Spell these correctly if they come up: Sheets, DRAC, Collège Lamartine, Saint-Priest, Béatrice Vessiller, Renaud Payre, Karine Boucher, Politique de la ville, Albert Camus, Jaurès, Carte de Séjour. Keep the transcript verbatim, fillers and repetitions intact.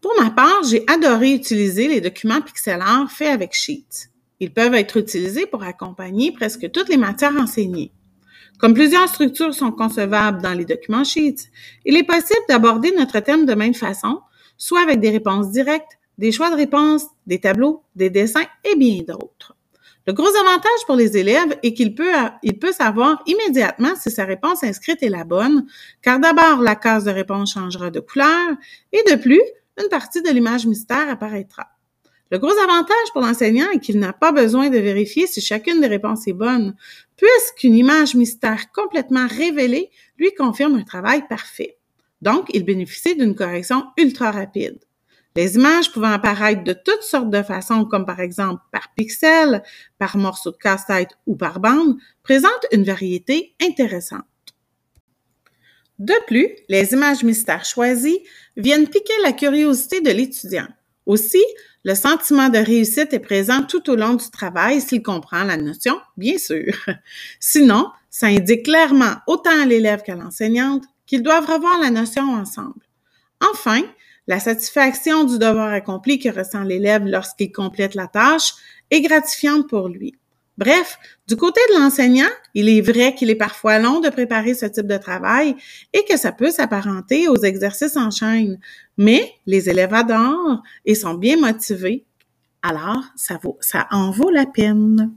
Pour ma part, j'ai adoré utiliser les documents pixelaires faits avec Sheets. Ils peuvent être utilisés pour accompagner presque toutes les matières enseignées. Comme plusieurs structures sont concevables dans les documents Sheets, il est possible d'aborder notre thème de même façon, soit avec des réponses directes, des choix de réponses, des tableaux, des dessins et bien d'autres. Le gros avantage pour les élèves est qu'ils peuvent savoir immédiatement si sa réponse inscrite est la bonne, car d'abord la case de réponse changera de couleur et de plus, une partie de l'image mystère apparaîtra. Le gros avantage pour l'enseignant est qu'il n'a pas besoin de vérifier si chacune des réponses est bonne, puisqu'une image mystère complètement révélée lui confirme un travail parfait. Donc, il bénéficie d'une correction ultra rapide. Les images pouvant apparaître de toutes sortes de façons, comme par exemple par pixel, par morceau de casse-tête ou par bande, présentent une variété intéressante. De plus, les images mystères choisies viennent piquer la curiosité de l'étudiant. Aussi, le sentiment de réussite est présent tout au long du travail s'il comprend la notion, bien sûr. Sinon, ça indique clairement autant à l'élève qu'à l'enseignante qu'ils doivent revoir la notion ensemble. Enfin, la satisfaction du devoir accompli que ressent l'élève lorsqu'il complète la tâche est gratifiante pour lui. Bref, du côté de l'enseignant, il est vrai qu'il est parfois long de préparer ce type de travail et que ça peut s'apparenter aux exercices en chaîne, mais les élèves adorent et sont bien motivés, alors ça vaut, ça en vaut la peine.